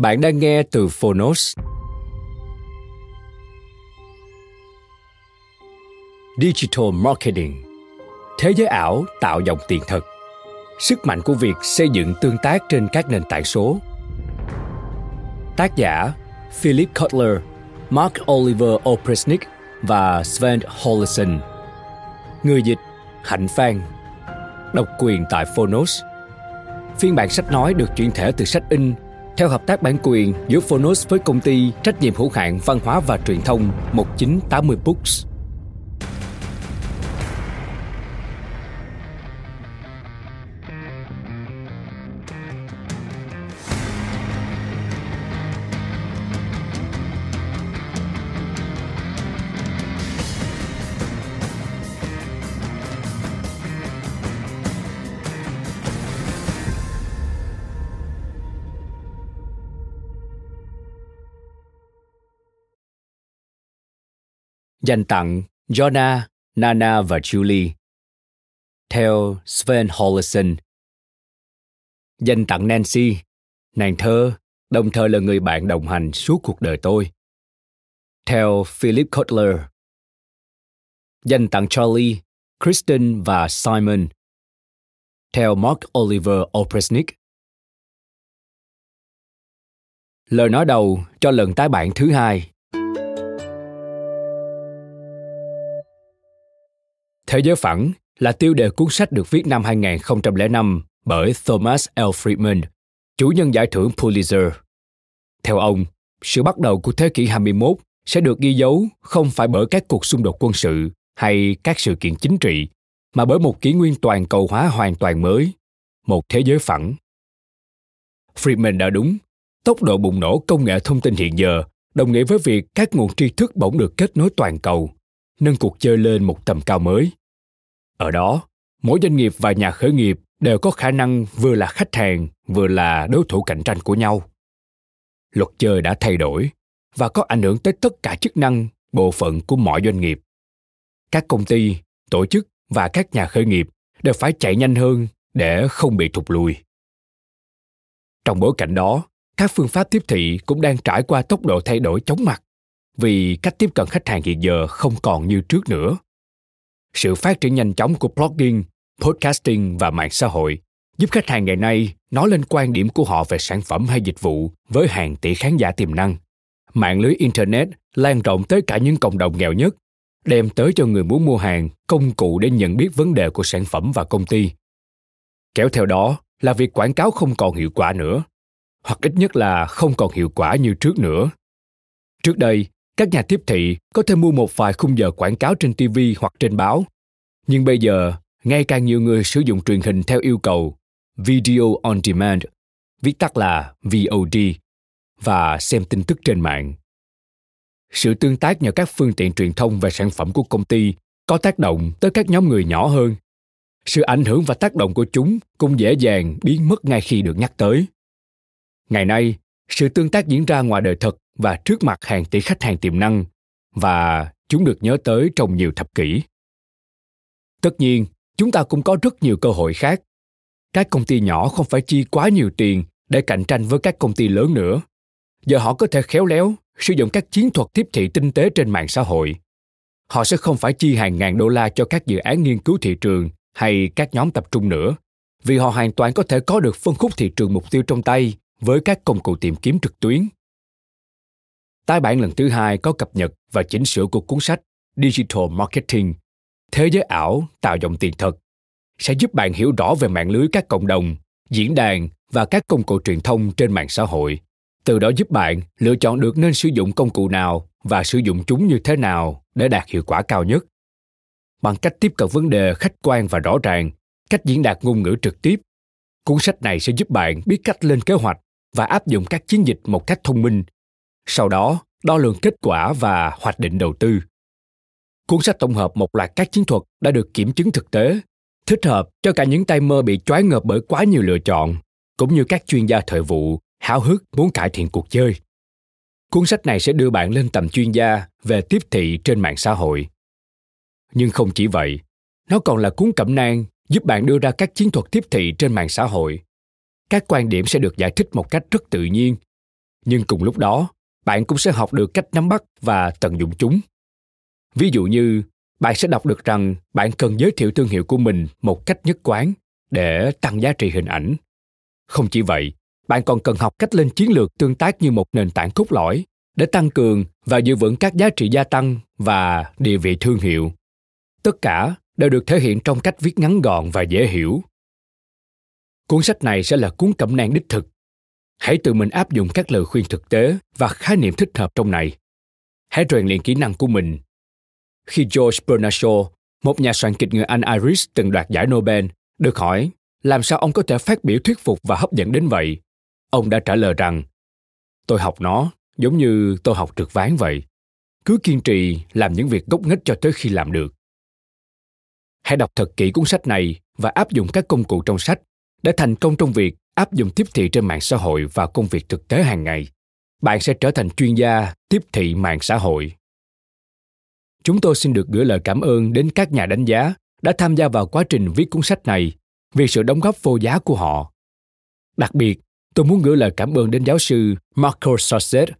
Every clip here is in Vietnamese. Bạn đang nghe từ Fonos. Digital Marketing. Thế giới ảo tạo dòng tiền thật. Sức mạnh của việc xây dựng tương tác trên các nền tảng số. Tác giả Philip Kotler, Mark Oliver Opresnik và Sven Hollesen. Người dịch Hạnh Phan. Độc quyền tại Fonos. Phiên bản sách nói được chuyển thể từ sách in theo hợp tác bản quyền giữa Fonos với công ty trách nhiệm hữu hạn văn hóa và truyền thông 1980 Books. Dành tặng Jonah, Nana và Julie. Theo Sven Hollesen. Dành tặng Nancy, nàng thơ, đồng thời là người bạn đồng hành suốt cuộc đời tôi. Theo Philip Kotler. Dành tặng Charlie, Kristen và Simon. Theo Mark Oliver Opresnik. Lời nói đầu cho lần tái bản thứ 2. Thế giới phẳng là tiêu đề cuốn sách được viết năm 2005 bởi Thomas L. Friedman, chủ nhân giải thưởng Pulitzer. Theo ông, sự bắt đầu của thế kỷ 21 sẽ được ghi dấu không phải bởi các cuộc xung đột quân sự hay các sự kiện chính trị, mà bởi một kỷ nguyên toàn cầu hóa hoàn toàn mới, một thế giới phẳng. Friedman đã đúng, tốc độ bùng nổ công nghệ thông tin hiện giờ đồng nghĩa với việc các nguồn tri thức bỗng được kết nối toàn cầu, nâng cuộc chơi lên một tầm cao mới. Ở đó, mỗi doanh nghiệp và nhà khởi nghiệp đều có khả năng vừa là khách hàng, vừa là đối thủ cạnh tranh của nhau. Luật chơi đã thay đổi và có ảnh hưởng tới tất cả chức năng, bộ phận của mọi doanh nghiệp. Các công ty, tổ chức và các nhà khởi nghiệp đều phải chạy nhanh hơn để không bị thụt lùi. Trong bối cảnh đó, các phương pháp tiếp thị cũng đang trải qua tốc độ thay đổi chóng mặt, vì cách tiếp cận khách hàng hiện giờ không còn như trước nữa. Sự phát triển nhanh chóng của blogging, podcasting và mạng xã hội giúp khách hàng ngày nay nói lên quan điểm của họ về sản phẩm hay dịch vụ với hàng tỷ khán giả tiềm năng. Mạng lưới Internet lan rộng tới cả những cộng đồng nghèo nhất, đem tới cho người muốn mua hàng công cụ để nhận biết vấn đề của sản phẩm và công ty. Kéo theo đó là việc quảng cáo không còn hiệu quả nữa, hoặc ít nhất là không còn hiệu quả như trước nữa. Trước đây, các nhà tiếp thị có thể mua một vài khung giờ quảng cáo trên TV hoặc trên báo. Nhưng bây giờ, ngày càng nhiều người sử dụng truyền hình theo yêu cầu, Video on Demand, viết tắt là VOD, và xem tin tức trên mạng. Sự tương tác nhờ các phương tiện truyền thông về sản phẩm của công ty có tác động tới các nhóm người nhỏ hơn. Sự ảnh hưởng và tác động của chúng cũng dễ dàng biến mất ngay khi được nhắc tới. Ngày nay, sự tương tác diễn ra ngoài đời thật và trước mặt hàng tỷ khách hàng tiềm năng, và chúng được nhớ tới trong nhiều thập kỷ. Tất nhiên, chúng ta cũng có rất nhiều cơ hội khác. Các công ty nhỏ không phải chi quá nhiều tiền để cạnh tranh với các công ty lớn nữa. Giờ họ có thể khéo léo sử dụng các chiến thuật tiếp thị tinh tế trên mạng xã hội. Họ sẽ không phải chi hàng ngàn đô la cho các dự án nghiên cứu thị trường hay các nhóm tập trung nữa, vì họ hoàn toàn có thể có được phân khúc thị trường mục tiêu trong tay với các công cụ tìm kiếm trực tuyến. Tái bản lần thứ hai có cập nhật và chỉnh sửa của cuốn sách Digital Marketing, Thế giới ảo tạo dòng tiền thật, sẽ giúp bạn hiểu rõ về mạng lưới các cộng đồng, diễn đàn và các công cụ truyền thông trên mạng xã hội, từ đó giúp bạn lựa chọn được nên sử dụng công cụ nào và sử dụng chúng như thế nào để đạt hiệu quả cao nhất. Bằng cách tiếp cận vấn đề khách quan và rõ ràng, cách diễn đạt ngôn ngữ trực tiếp, cuốn sách này sẽ giúp bạn biết cách lên kế hoạch và áp dụng các chiến dịch một cách thông minh, sau đó đo lường kết quả và hoạch định đầu tư. Cuốn sách tổng hợp một loạt các chiến thuật đã được kiểm chứng thực tế, thích hợp cho cả những tay mơ bị choáng ngợp bởi quá nhiều lựa chọn, cũng như các chuyên gia thời vụ háo hức muốn cải thiện cuộc chơi. Cuốn sách này sẽ đưa bạn lên tầm chuyên gia về tiếp thị trên mạng xã hội. Nhưng không chỉ vậy, nó còn là cuốn cẩm nang giúp bạn đưa ra các chiến thuật tiếp thị trên mạng xã hội. Các quan điểm sẽ được giải thích một cách rất tự nhiên, nhưng cùng lúc đó, bạn cũng sẽ học được cách nắm bắt và tận dụng chúng. Ví dụ như, bạn sẽ đọc được rằng bạn cần giới thiệu thương hiệu của mình một cách nhất quán để tăng giá trị hình ảnh. Không chỉ vậy, bạn còn cần học cách lên chiến lược tương tác như một nền tảng cốt lõi để tăng cường và giữ vững các giá trị gia tăng và địa vị thương hiệu. Tất cả đều được thể hiện trong cách viết ngắn gọn và dễ hiểu. Cuốn sách này sẽ là cuốn cẩm nang đích thực. Hãy tự mình áp dụng các lời khuyên thực tế và khái niệm thích hợp trong này. Hãy rèn luyện kỹ năng của mình. Khi George Bernard Shaw, một nhà soạn kịch người Anh Irish từng đoạt giải Nobel, được hỏi làm sao ông có thể phát biểu thuyết phục và hấp dẫn đến vậy, ông đã trả lời rằng: "Tôi học nó giống như tôi học trượt ván vậy. Cứ kiên trì làm những việc ngốc nghếch cho tới khi làm được." Hãy đọc thật kỹ cuốn sách này và áp dụng các công cụ trong sách để thành công trong việc áp dụng tiếp thị trên mạng xã hội và công việc thực tế hàng ngày. Bạn sẽ trở thành chuyên gia tiếp thị mạng xã hội. Chúng tôi xin được gửi lời cảm ơn đến các nhà đánh giá đã tham gia vào quá trình viết cuốn sách này vì sự đóng góp vô giá của họ. Đặc biệt, tôi muốn gửi lời cảm ơn đến giáo sư Marko Sarstedt,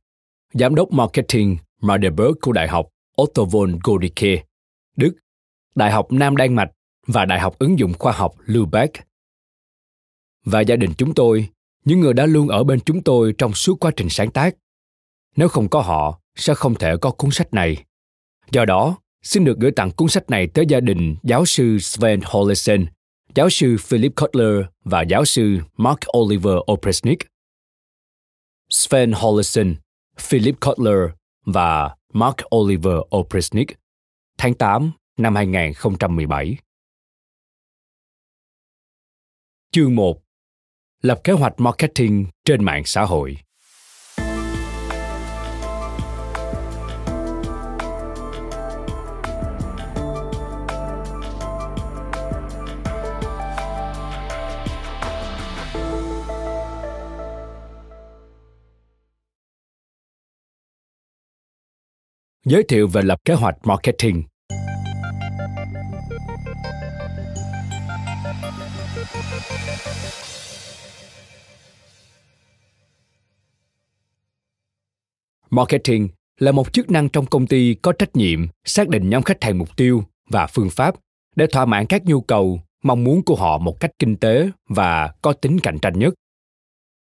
giám đốc marketing Magdeburg của Đại học Otto von Guericke, Đức, Đại học Nam Đan Mạch và Đại học Ứng dụng Khoa học Lübeck. Và gia đình chúng tôi, những người đã luôn ở bên chúng tôi trong suốt quá trình sáng tác. Nếu không có họ, sẽ không thể có cuốn sách này. Do đó, xin được gửi tặng cuốn sách này tới gia đình giáo sư Sven Hollesen, giáo sư Philip Kotler và giáo sư Mark Oliver Opresnik. Sven Hollesen, Philip Kotler và Mark Oliver Opresnik, tháng 8 năm 2017. Chương 1. Lập kế hoạch marketing trên mạng xã hội. Giới thiệu về lập kế hoạch marketing. Marketing là một chức năng trong công ty có trách nhiệm xác định nhóm khách hàng mục tiêu và phương pháp để thỏa mãn các nhu cầu, mong muốn của họ một cách kinh tế và có tính cạnh tranh nhất.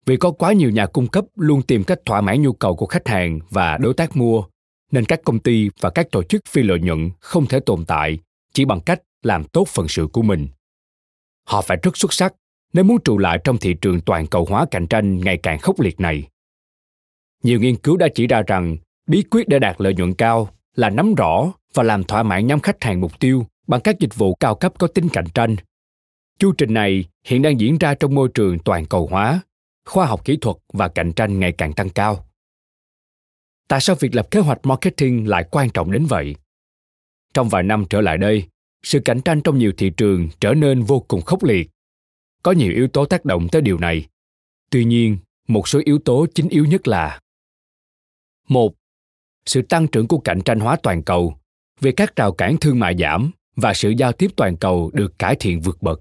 Vì có quá nhiều nhà cung cấp luôn tìm cách thỏa mãn nhu cầu của khách hàng và đối tác mua, nên các công ty và các tổ chức phi lợi nhuận không thể tồn tại chỉ bằng cách làm tốt phận sự của mình. Họ phải rất xuất sắc nếu muốn trụ lại trong thị trường toàn cầu hóa cạnh tranh ngày càng khốc liệt này. Nhiều nghiên cứu đã chỉ ra rằng bí quyết để đạt lợi nhuận cao là nắm rõ và làm thỏa mãn nhóm khách hàng mục tiêu bằng các dịch vụ cao cấp có tính cạnh tranh. Chu trình này hiện đang diễn ra trong môi trường toàn cầu hóa, khoa học kỹ thuật và cạnh tranh ngày càng tăng cao. Tại sao việc lập kế hoạch marketing lại quan trọng đến vậy? Trong vài năm trở lại đây, sự cạnh tranh trong nhiều thị trường trở nên vô cùng khốc liệt. Có nhiều yếu tố tác động tới điều này. Tuy nhiên, một số yếu tố chính yếu nhất là: 1. Sự tăng trưởng của cạnh tranh hóa toàn cầu, vì các rào cản thương mại giảm và sự giao tiếp toàn cầu được cải thiện vượt bậc.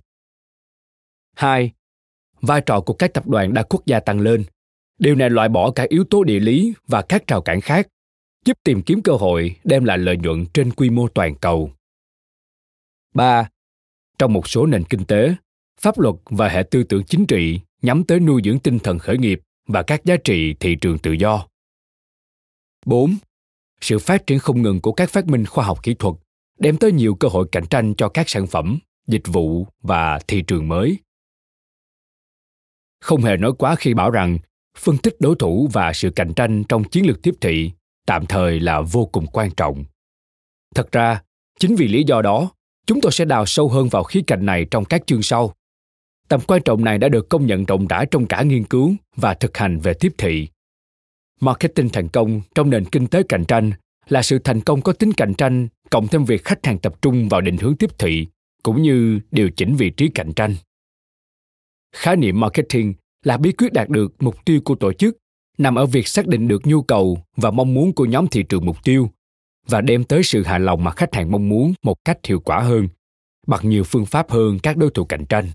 2. Vai trò của các tập đoàn đa quốc gia tăng lên. Điều này loại bỏ cả yếu tố địa lý và các rào cản khác, giúp tìm kiếm cơ hội đem lại lợi nhuận trên quy mô toàn cầu. 3. Trong một số nền kinh tế, pháp luật và hệ tư tưởng chính trị nhắm tới nuôi dưỡng tinh thần khởi nghiệp và các giá trị thị trường tự do. 4. Sự phát triển không ngừng của các phát minh khoa học kỹ thuật đem tới nhiều cơ hội cạnh tranh cho các sản phẩm, dịch vụ và thị trường mới. Không hề nói quá khi bảo rằng phân tích đối thủ và sự cạnh tranh trong chiến lược tiếp thị tạm thời là vô cùng quan trọng. Thật ra, chính vì lý do đó, chúng tôi sẽ đào sâu hơn vào khía cạnh này trong các chương sau. Tầm quan trọng này đã được công nhận rộng rãi trong cả nghiên cứu và thực hành về tiếp thị. Marketing thành công trong nền kinh tế cạnh tranh là sự thành công có tính cạnh tranh cộng thêm việc khách hàng tập trung vào định hướng tiếp thị cũng như điều chỉnh vị trí cạnh tranh. Khái niệm marketing là bí quyết đạt được mục tiêu của tổ chức, nằm ở việc xác định được nhu cầu và mong muốn của nhóm thị trường mục tiêu và đem tới sự hài lòng mà khách hàng mong muốn một cách hiệu quả hơn, bằng nhiều phương pháp hơn các đối thủ cạnh tranh.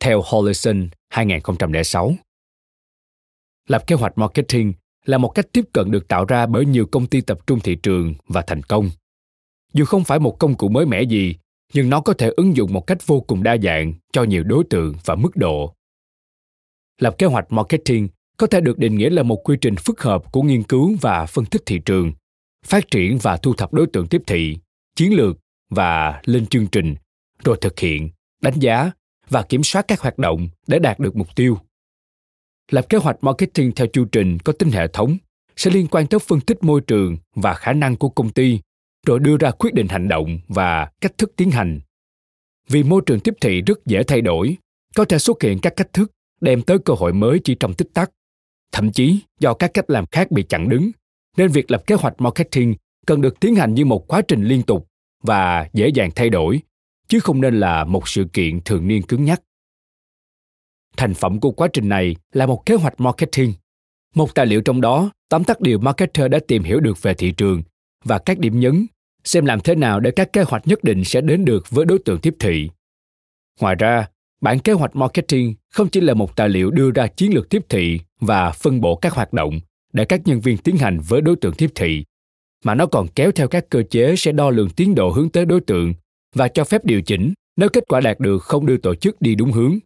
Theo Hollesen, 2006, lập kế hoạch marketing là một cách tiếp cận được tạo ra bởi nhiều công ty tập trung thị trường và thành công. Dù không phải một công cụ mới mẻ gì, nhưng nó có thể ứng dụng một cách vô cùng đa dạng cho nhiều đối tượng và mức độ. Lập kế hoạch marketing có thể được định nghĩa là một quy trình phức hợp của nghiên cứu và phân tích thị trường, phát triển và thu thập đối tượng tiếp thị, chiến lược và lên chương trình, rồi thực hiện, đánh giá và kiểm soát các hoạt động để đạt được mục tiêu. Lập kế hoạch marketing theo chu trình có tính hệ thống sẽ liên quan tới phân tích môi trường và khả năng của công ty, rồi đưa ra quyết định hành động và cách thức tiến hành. Vì môi trường tiếp thị rất dễ thay đổi, có thể xuất hiện các cách thức đem tới cơ hội mới chỉ trong tích tắc. Thậm chí do các cách làm khác bị chặn đứng, nên việc lập kế hoạch marketing cần được tiến hành như một quá trình liên tục và dễ dàng thay đổi, chứ không nên là một sự kiện thường niên cứng nhắc. Thành phẩm của quá trình này là một kế hoạch marketing, một tài liệu trong đó tóm tắt điều marketer đã tìm hiểu được về thị trường và các điểm nhấn, xem làm thế nào để các kế hoạch nhất định sẽ đến được với đối tượng tiếp thị. Ngoài ra, bản kế hoạch marketing không chỉ là một tài liệu đưa ra chiến lược tiếp thị và phân bổ các hoạt động để các nhân viên tiến hành với đối tượng tiếp thị, mà nó còn kéo theo các cơ chế sẽ đo lường tiến độ hướng tới đối tượng và cho phép điều chỉnh nếu kết quả đạt được không đưa tổ chức đi đúng hướng.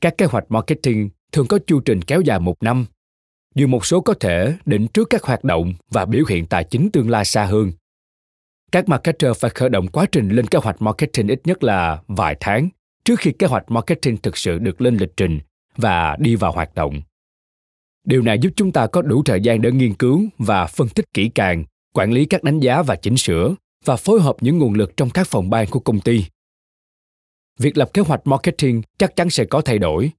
Các kế hoạch marketing thường có chu trình kéo dài 1 năm, dù một số có thể định trước các hoạt động và biểu hiện tài chính tương lai xa hơn. Các marketer phải khởi động quá trình lên kế hoạch marketing ít nhất là vài tháng trước khi kế hoạch marketing thực sự được lên lịch trình và đi vào hoạt động. Điều này giúp chúng ta có đủ thời gian để nghiên cứu và phân tích kỹ càng, quản lý các đánh giá và chỉnh sửa, và phối hợp những nguồn lực trong các phòng ban của công ty. Việc lập kế hoạch marketing chắc chắn sẽ có thay đổi.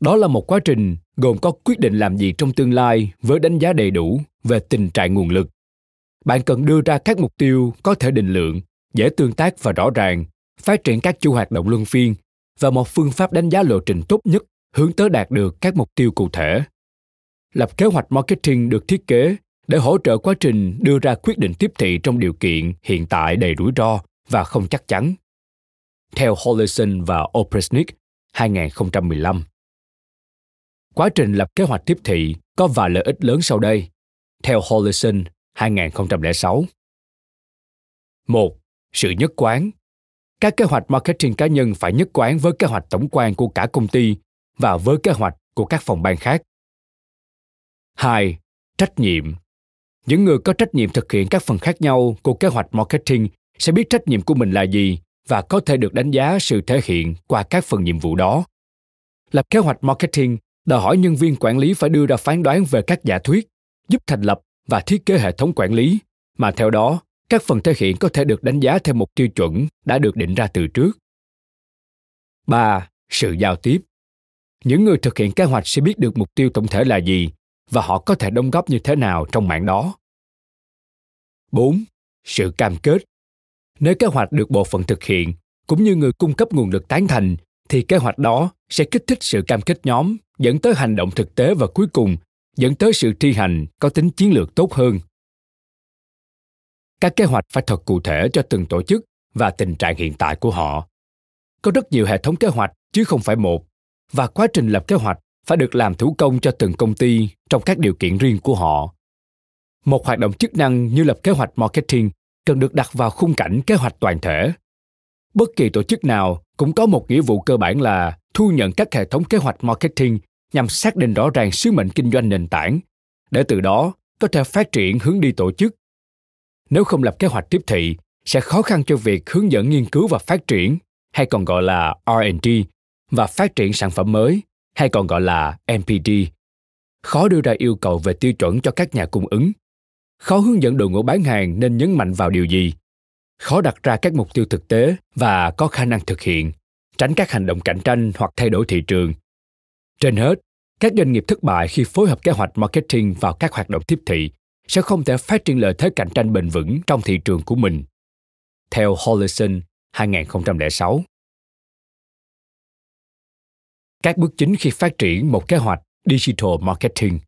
Đó là một quá trình gồm có quyết định làm gì trong tương lai với đánh giá đầy đủ về tình trạng nguồn lực. Bạn cần đưa ra các mục tiêu có thể định lượng, dễ tương tác và rõ ràng, phát triển các chu hoạt động luân phiên và một phương pháp đánh giá lộ trình tốt nhất hướng tới đạt được các mục tiêu cụ thể. Lập kế hoạch marketing được thiết kế để hỗ trợ quá trình đưa ra quyết định tiếp thị trong điều kiện hiện tại đầy rủi ro và không chắc chắn. Theo Hollesen và Opresnik, 2015. Quá trình lập kế hoạch tiếp thị có vài lợi ích lớn sau đây. Theo Hollesen, 2006. 1. Sự nhất quán. Các kế hoạch marketing cá nhân phải nhất quán với kế hoạch tổng quan của cả công ty và với kế hoạch của các phòng ban khác. 2. Trách nhiệm. Những người có trách nhiệm thực hiện các phần khác nhau của kế hoạch marketing sẽ biết trách nhiệm của mình là gì và có thể được đánh giá sự thể hiện qua các phần nhiệm vụ đó. Lập kế hoạch marketing đòi hỏi nhân viên quản lý phải đưa ra phán đoán về các giả thuyết, giúp thành lập và thiết kế hệ thống quản lý, mà theo đó, các phần thể hiện có thể được đánh giá theo một tiêu chuẩn đã được định ra từ trước. 3. Sự giao tiếp. Những người thực hiện kế hoạch sẽ biết được mục tiêu tổng thể là gì và họ có thể đóng góp như thế nào trong mảng đó. 4. Sự cam kết. Nếu kế hoạch được bộ phận thực hiện, cũng như người cung cấp nguồn lực tán thành, thì kế hoạch đó sẽ kích thích sự cam kết nhóm, dẫn tới hành động thực tế và cuối cùng, dẫn tới sự thi hành có tính chiến lược tốt hơn. Các kế hoạch phải thật cụ thể cho từng tổ chức và tình trạng hiện tại của họ. Có rất nhiều hệ thống kế hoạch chứ không phải một, và quá trình lập kế hoạch phải được làm thủ công cho từng công ty trong các điều kiện riêng của họ. một hoạt động chức năng như lập kế hoạch marketing cần được đặt vào khung cảnh kế hoạch toàn thể. Bất kỳ tổ chức nào cũng có một nghĩa vụ cơ bản là thu nhận các hệ thống kế hoạch marketing nhằm xác định rõ ràng sứ mệnh kinh doanh nền tảng, để từ đó có thể phát triển hướng đi tổ chức. Nếu không lập kế hoạch tiếp thị, sẽ khó khăn cho việc hướng dẫn nghiên cứu và phát triển, hay còn gọi là R&D, và phát triển sản phẩm mới, hay còn gọi là NPD. Khó đưa ra yêu cầu về tiêu chuẩn cho các nhà cung ứng. Khó hướng dẫn đội ngũ bán hàng nên nhấn mạnh vào điều gì. Khó đặt ra các mục tiêu thực tế và có khả năng thực hiện, tránh các hành động cạnh tranh hoặc thay đổi thị trường. Trên hết, các doanh nghiệp thất bại khi phối hợp kế hoạch marketing vào các hoạt động tiếp thị sẽ không thể phát triển lợi thế cạnh tranh bền vững trong thị trường của mình. Theo Hollesen, 2006. Các bước chính khi phát triển một kế hoạch Digital Marketing.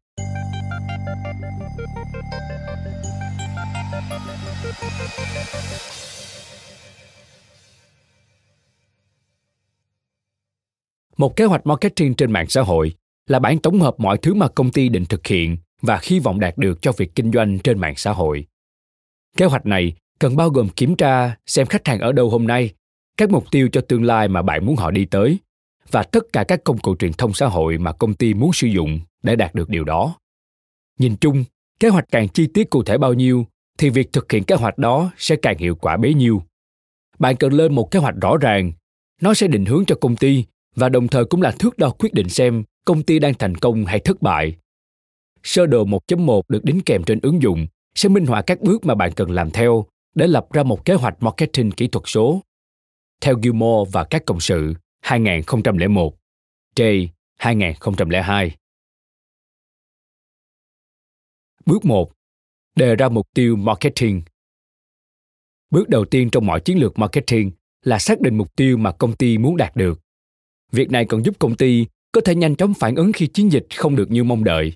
Một kế hoạch marketing trên mạng xã hội là bản tổng hợp mọi thứ mà công ty định thực hiện và hy vọng đạt được cho việc kinh doanh trên mạng xã hội. Kế hoạch này cần bao gồm kiểm tra xem khách hàng ở đâu hôm nay, các mục tiêu cho tương lai mà bạn muốn họ đi tới, và tất cả các công cụ truyền thông xã hội mà công ty muốn sử dụng để đạt được điều đó. Nhìn chung, kế hoạch càng chi tiết cụ thể bao nhiêu, thì việc thực hiện kế hoạch đó sẽ càng hiệu quả bấy nhiêu. Bạn cần lên một kế hoạch rõ ràng, nó sẽ định hướng cho công ty và đồng thời cũng là thước đo quyết định xem công ty đang thành công hay thất bại. Sơ đồ 1.1 được đính kèm trên ứng dụng sẽ minh họa các bước mà bạn cần làm theo để lập ra một kế hoạch marketing kỹ thuật số. Theo Gilmore và các cộng sự, 2001, J, 2002. Bước 1. Đề ra mục tiêu marketing. Bước đầu tiên trong mọi chiến lược marketing là xác định mục tiêu mà công ty muốn đạt được. Việc này còn giúp công ty có thể nhanh chóng phản ứng khi chiến dịch không được như mong đợi.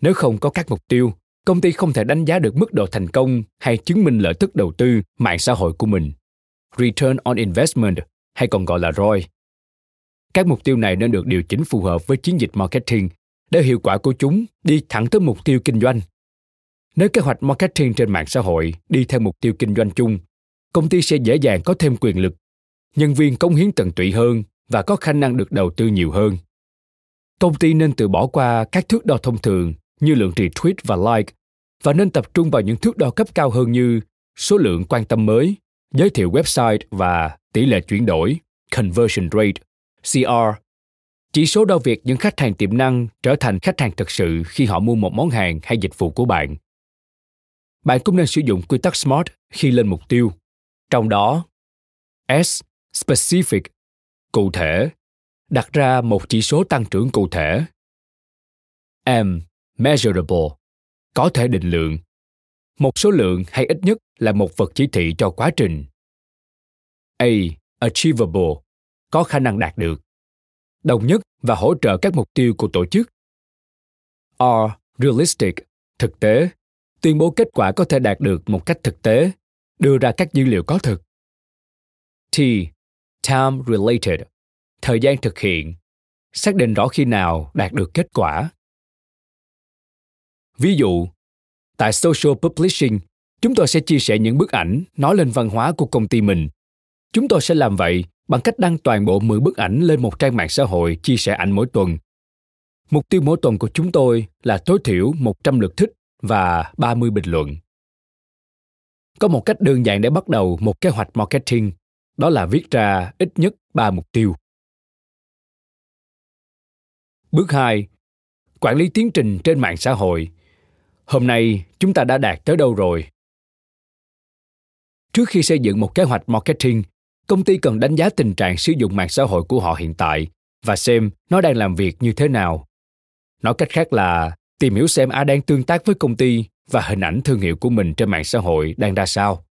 Nếu không có các mục tiêu, công ty không thể đánh giá được mức độ thành công hay chứng minh lợi tức đầu tư mạng xã hội của mình. Return on Investment, hay còn gọi là ROI. Các mục tiêu này nên được điều chỉnh phù hợp với chiến dịch marketing để hiệu quả của chúng đi thẳng tới mục tiêu kinh doanh. Nếu kế hoạch marketing trên mạng xã hội đi theo mục tiêu kinh doanh chung, công ty sẽ dễ dàng có thêm quyền lực, nhân viên cống hiến tận tụy hơn và có khả năng được đầu tư nhiều hơn. Công ty nên từ bỏ qua các thước đo thông thường như lượng retweet và like và nên tập trung vào những thước đo cấp cao hơn như số lượng quan tâm mới, giới thiệu website và tỷ lệ chuyển đổi, conversion rate, CR, chỉ số đo việc những khách hàng tiềm năng trở thành khách hàng thực sự khi họ mua một món hàng hay dịch vụ của bạn. Bạn cũng nên sử dụng quy tắc SMART khi lên mục tiêu, trong đó S, specific, cụ thể, đặt ra một chỉ số tăng trưởng cụ thể. M, measurable, có thể định lượng, một số lượng hay ít nhất là một vật chỉ thị cho quá trình. A, achievable, có khả năng đạt được, đồng nhất và hỗ trợ các mục tiêu của tổ chức. R, realistic, thực tế, tuyên bố kết quả có thể đạt được một cách thực tế, đưa ra các dữ liệu có thực. T, time related, thời gian thực hiện, xác định rõ khi nào đạt được kết quả. Ví dụ, tại Social Publishing, chúng tôi sẽ chia sẻ những bức ảnh nói lên văn hóa của công ty mình. Chúng tôi sẽ làm vậy bằng cách đăng toàn bộ 10 bức ảnh lên một trang mạng xã hội chia sẻ ảnh mỗi tuần. Mục tiêu mỗi tuần của chúng tôi là tối thiểu 100 lượt thích và 30 bình luận. Có một cách đơn giản để bắt đầu một kế hoạch marketing, đó là viết ra ít nhất 3 mục tiêu. Bước 2. Quản lý tiến trình trên mạng xã hội. Hôm nay, chúng ta đã đạt tới đâu rồi? Trước khi xây dựng một kế hoạch marketing, công ty cần đánh giá tình trạng sử dụng mạng xã hội của họ hiện tại và xem nó đang làm việc như thế nào. Nói cách khác là tìm hiểu xem ai đang tương tác với công ty và hình ảnh thương hiệu của mình trên mạng xã hội đang ra sao.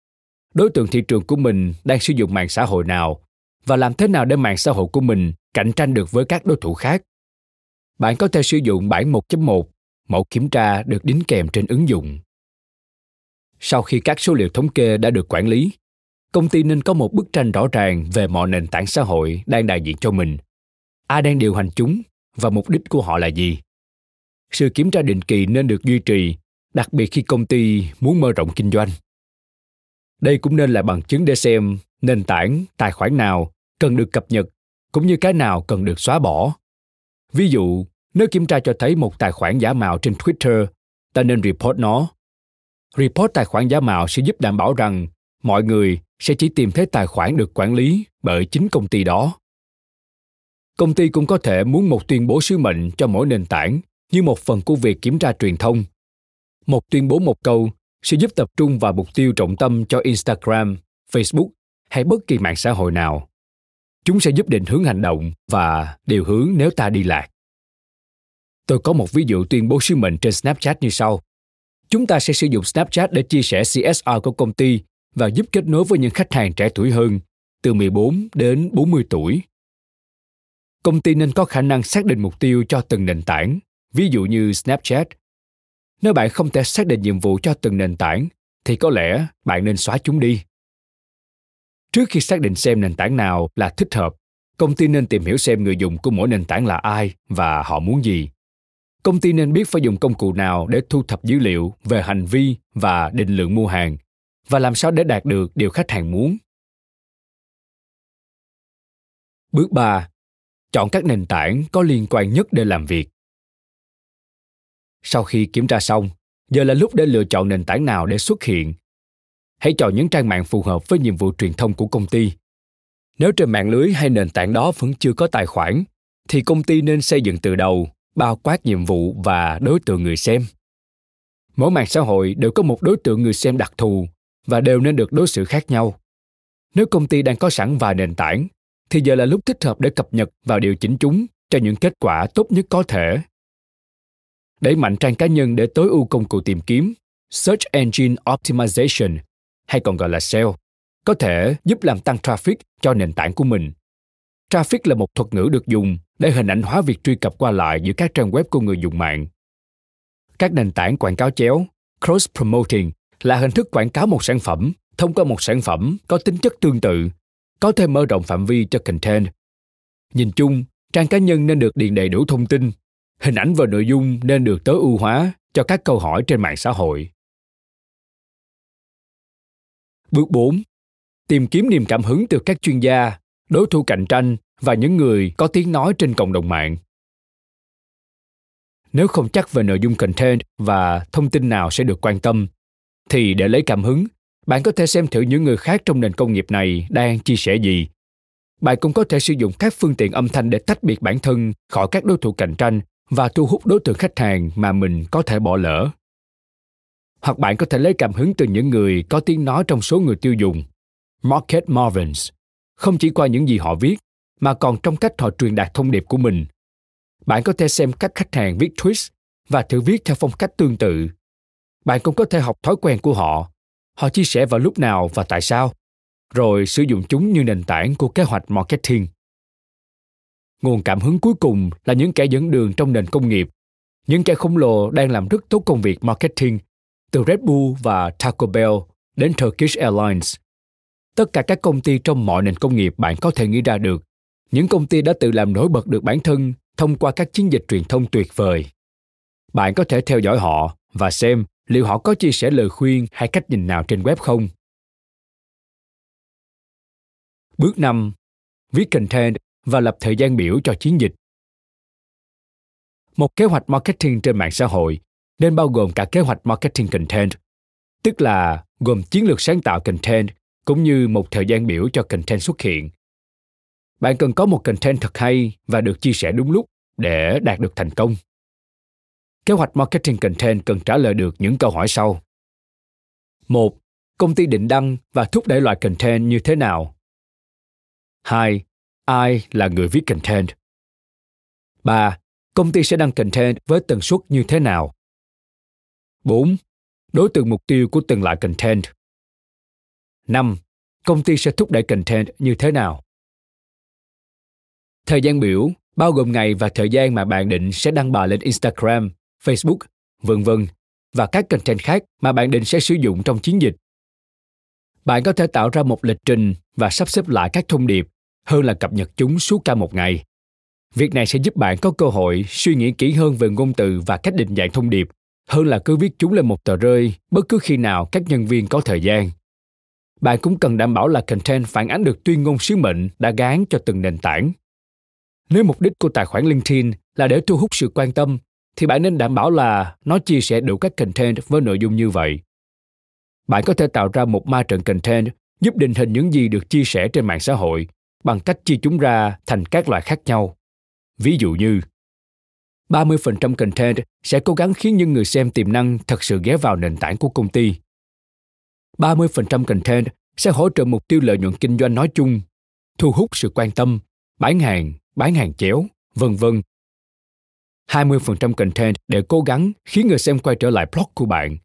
Đối tượng thị trường của mình đang sử dụng mạng xã hội nào và làm thế nào để mạng xã hội của mình cạnh tranh được với các đối thủ khác. Bạn có thể sử dụng bản 1.1, mẫu kiểm tra được đính kèm trên ứng dụng. Sau khi các số liệu thống kê đã được quản lý, công ty nên có một bức tranh rõ ràng về mọi nền tảng xã hội đang đại diện cho mình, ai đang điều hành chúng và mục đích của họ là gì. Sự kiểm tra định kỳ nên được duy trì đặc biệt khi công ty muốn mở rộng kinh doanh. Đây cũng nên là bằng chứng để xem nền tảng, tài khoản nào cần được cập nhật, cũng như cái nào cần được xóa bỏ. Ví dụ, nếu kiểm tra cho thấy một tài khoản giả mạo trên Twitter, ta nên report nó. Report tài khoản giả mạo sẽ giúp đảm bảo rằng mọi người sẽ chỉ tìm thấy tài khoản được quản lý bởi chính công ty đó. Công ty cũng có thể muốn một tuyên bố sứ mệnh cho mỗi nền tảng như một phần của việc kiểm tra truyền thông. Một tuyên bố một câu sẽ giúp tập trung vào mục tiêu trọng tâm cho Instagram, Facebook hay bất kỳ mạng xã hội nào. Chúng sẽ giúp định hướng hành động và điều hướng nếu ta đi lạc. Tôi có một ví dụ tuyên bố sứ mệnh trên Snapchat như sau. Chúng ta sẽ sử dụng Snapchat để chia sẻ CSR của công ty và giúp kết nối với những khách hàng trẻ tuổi hơn, từ 14 đến 40 tuổi. Công ty nên có khả năng xác định mục tiêu cho từng nền tảng, ví dụ như Snapchat. Nếu bạn không thể xác định nhiệm vụ cho từng nền tảng, thì có lẽ bạn nên xóa chúng đi. Trước khi xác định xem nền tảng nào là thích hợp, công ty nên tìm hiểu xem người dùng của mỗi nền tảng là ai và họ muốn gì. Công ty nên biết phải dùng công cụ nào để thu thập dữ liệu về hành vi và định lượng mua hàng, và làm sao để đạt được điều khách hàng muốn. Bước 3. Chọn các nền tảng có liên quan nhất để làm việc. Sau khi kiểm tra xong, giờ là lúc để lựa chọn nền tảng nào để xuất hiện. Hãy chọn những trang mạng phù hợp với nhiệm vụ truyền thông của công ty. Nếu trên mạng lưới hay nền tảng đó vẫn chưa có tài khoản, thì công ty nên xây dựng từ đầu, bao quát nhiệm vụ và đối tượng người xem. Mỗi mạng xã hội đều có một đối tượng người xem đặc thù và đều nên được đối xử khác nhau. Nếu công ty đang có sẵn vài nền tảng, thì giờ là lúc thích hợp để cập nhật và điều chỉnh chúng cho những kết quả tốt nhất có thể. Đẩy mạnh trang cá nhân để tối ưu công cụ tìm kiếm, Search Engine Optimization, hay còn gọi là SEO, có thể giúp làm tăng traffic cho nền tảng của mình. Traffic là một thuật ngữ được dùng để hình ảnh hóa việc truy cập qua lại giữa các trang web của người dùng mạng. Các nền tảng quảng cáo chéo, cross-promoting, là hình thức quảng cáo một sản phẩm thông qua một sản phẩm có tính chất tương tự, có thể mở rộng phạm vi cho content. Nhìn chung, trang cá nhân nên được điền đầy đủ thông tin, hình ảnh và nội dung nên được tối ưu hóa cho các câu hỏi trên mạng xã hội. Bước 4. Tìm kiếm niềm cảm hứng từ các chuyên gia, đối thủ cạnh tranh và những người có tiếng nói trên cộng đồng mạng. Nếu không chắc về nội dung content và thông tin nào sẽ được quan tâm, thì để lấy cảm hứng, bạn có thể xem thử những người khác trong nền công nghiệp này đang chia sẻ gì. Bạn cũng có thể sử dụng các phương tiện âm thanh để tách biệt bản thân khỏi các đối thủ cạnh tranh và thu hút đối tượng khách hàng mà mình có thể bỏ lỡ. Hoặc bạn có thể lấy cảm hứng từ những người có tiếng nói trong số người tiêu dùng, Market Marvins, không chỉ qua những gì họ viết, mà còn trong cách họ truyền đạt thông điệp của mình. Bạn có thể xem các khách hàng viết tweet và thử viết theo phong cách tương tự. Bạn cũng có thể học thói quen của họ. Họ chia sẻ vào lúc nào và tại sao, rồi sử dụng chúng như nền tảng của kế hoạch marketing. Nguồn cảm hứng cuối cùng là những kẻ dẫn đường trong nền công nghiệp, những kẻ khổng lồ đang làm rất tốt công việc marketing, từ Red Bull và Taco Bell đến Turkish Airlines. Tất cả các công ty trong mọi nền công nghiệp bạn có thể nghĩ ra được, những công ty đã tự làm nổi bật được bản thân thông qua các chiến dịch truyền thông tuyệt vời. Bạn có thể theo dõi họ và xem liệu họ có chia sẻ lời khuyên hay cách nhìn nào trên web không. Bước 5. Viết content và lập thời gian biểu cho chiến dịch. Một kế hoạch marketing trên mạng xã hội nên bao gồm cả kế hoạch marketing content, tức là gồm chiến lược sáng tạo content cũng như một thời gian biểu cho content xuất hiện. Bạn cần có một content thật hay và được chia sẻ đúng lúc để đạt được thành công. Kế hoạch marketing content cần trả lời được những câu hỏi sau. 1. Công ty định đăng và thúc đẩy loại content như thế nào? 2. Ai là người viết content? 3. Công ty sẽ đăng content với tần suất như thế nào? 4. Đối tượng mục tiêu của từng loại content. 5. Công ty sẽ thúc đẩy content như thế nào? Thời gian biểu bao gồm ngày và thời gian mà bạn định sẽ đăng bài lên Instagram, Facebook, v.v. và các content khác mà bạn định sẽ sử dụng trong chiến dịch. Bạn có thể tạo ra một lịch trình và sắp xếp lại các thông điệp hơn là cập nhật chúng suốt cả một ngày. Việc này sẽ giúp bạn có cơ hội suy nghĩ kỹ hơn về ngôn từ và cách định dạng thông điệp hơn là cứ viết chúng lên một tờ rơi bất cứ khi nào các nhân viên có thời gian. Bạn cũng cần đảm bảo là content phản ánh được tuyên ngôn sứ mệnh đã gán cho từng nền tảng. Nếu mục đích của tài khoản LinkedIn là để thu hút sự quan tâm, thì bạn nên đảm bảo là nó chia sẻ đủ các content với nội dung như vậy. Bạn có thể tạo ra một ma trận content giúp định hình những gì được chia sẻ trên mạng xã hội bằng cách chia chúng ra thành các loại khác nhau. Ví dụ như, 30% content sẽ cố gắng khiến những người xem tiềm năng thật sự ghé vào nền tảng của công ty. 30% content sẽ hỗ trợ mục tiêu lợi nhuận kinh doanh nói chung, thu hút sự quan tâm, bán hàng chéo, v.v. 20% content để cố gắng khiến người xem quay trở lại blog của bạn,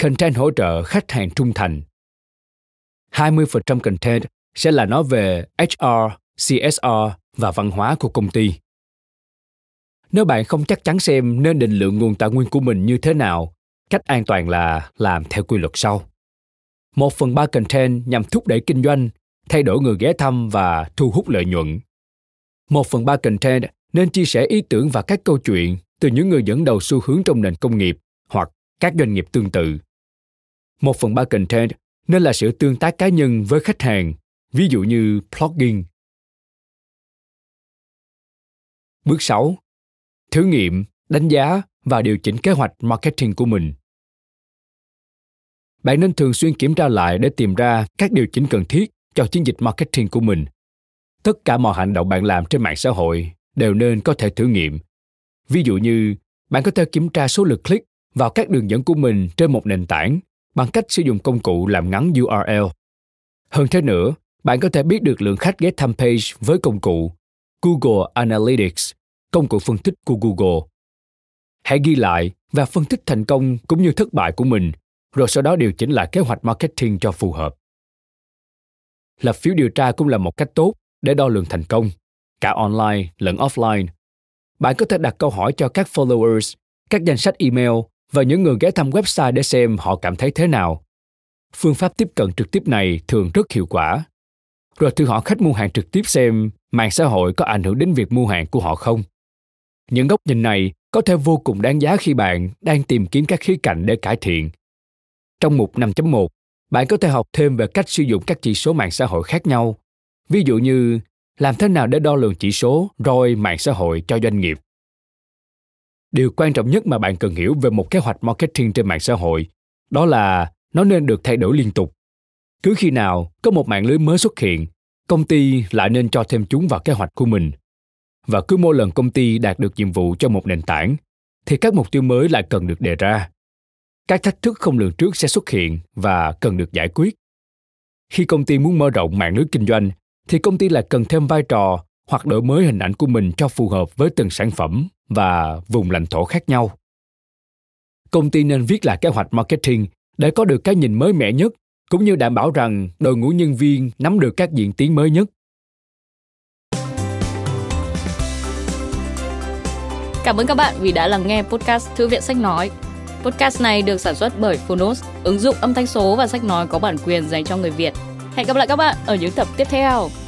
content hỗ trợ khách hàng trung thành. 20% content sẽ là nói về HR, CSR và văn hóa của công ty. Nếu bạn không chắc chắn xem nên định lượng nguồn tài nguyên của mình như thế nào, cách an toàn là làm theo quy luật sau. 1/3 content nhằm thúc đẩy kinh doanh, thay đổi người ghé thăm và thu hút lợi nhuận. 1/3 content nên chia sẻ ý tưởng và các câu chuyện từ những người dẫn đầu xu hướng trong nền công nghiệp hoặc các doanh nghiệp tương tự. 1/3 content nên là sự tương tác cá nhân với khách hàng, ví dụ như blogging. Bước 6. Thử nghiệm, đánh giá và điều chỉnh kế hoạch marketing của mình. Bạn nên thường xuyên kiểm tra lại để tìm ra các điều chỉnh cần thiết cho chiến dịch marketing của mình. Tất cả mọi hành động bạn làm trên mạng xã hội đều nên có thể thử nghiệm. Ví dụ như, bạn có thể kiểm tra số lượt click vào các đường dẫn của mình trên một nền tảng bằng cách sử dụng công cụ làm ngắn URL. Hơn thế nữa, bạn có thể biết được lượng khách ghé thăm page với công cụ Google Analytics, công cụ phân tích của Google. Hãy ghi lại và phân tích thành công cũng như thất bại của mình, rồi sau đó điều chỉnh lại kế hoạch marketing cho phù hợp. Lập phiếu điều tra cũng là một cách tốt để đo lường thành công, cả online lẫn offline. Bạn có thể đặt câu hỏi cho các followers, các danh sách email và những người ghé thăm website để xem họ cảm thấy thế nào. Phương pháp tiếp cận trực tiếp này thường rất hiệu quả. Rồi thử hỏi khách mua hàng trực tiếp xem mạng xã hội có ảnh hưởng đến việc mua hàng của họ không. Những góc nhìn này có thể vô cùng đáng giá khi bạn đang tìm kiếm các khía cạnh để cải thiện. Trong mục 5.1, bạn có thể học thêm về cách sử dụng các chỉ số mạng xã hội khác nhau, ví dụ như làm thế nào để đo lường chỉ số ROI mạng xã hội cho doanh nghiệp. Điều quan trọng nhất mà bạn cần hiểu về một kế hoạch marketing trên mạng xã hội đó là nó nên được thay đổi liên tục. Cứ khi nào có một mạng lưới mới xuất hiện, công ty lại nên cho thêm chúng vào kế hoạch của mình. Và cứ mỗi lần công ty đạt được nhiệm vụ cho một nền tảng, thì các mục tiêu mới lại cần được đề ra. Các thách thức không lường trước sẽ xuất hiện và cần được giải quyết. Khi công ty muốn mở rộng mạng lưới kinh doanh, thì công ty lại cần thêm vai trò hoặc đổi mới hình ảnh của mình cho phù hợp với từng sản phẩm và vùng lãnh thổ khác nhau. Công ty nên viết lại kế hoạch marketing để có được cái nhìn mới mẻ nhất, cũng như đảm bảo rằng đội ngũ nhân viên nắm được các diễn tiến mới nhất. Cảm ơn các bạn vì đã lắng nghe podcast Thư viện Sách Nói. Podcast này được sản xuất bởi Fonos, ứng dụng âm thanh số và sách nói có bản quyền dành cho người Việt. Hẹn gặp lại các bạn ở những tập tiếp theo.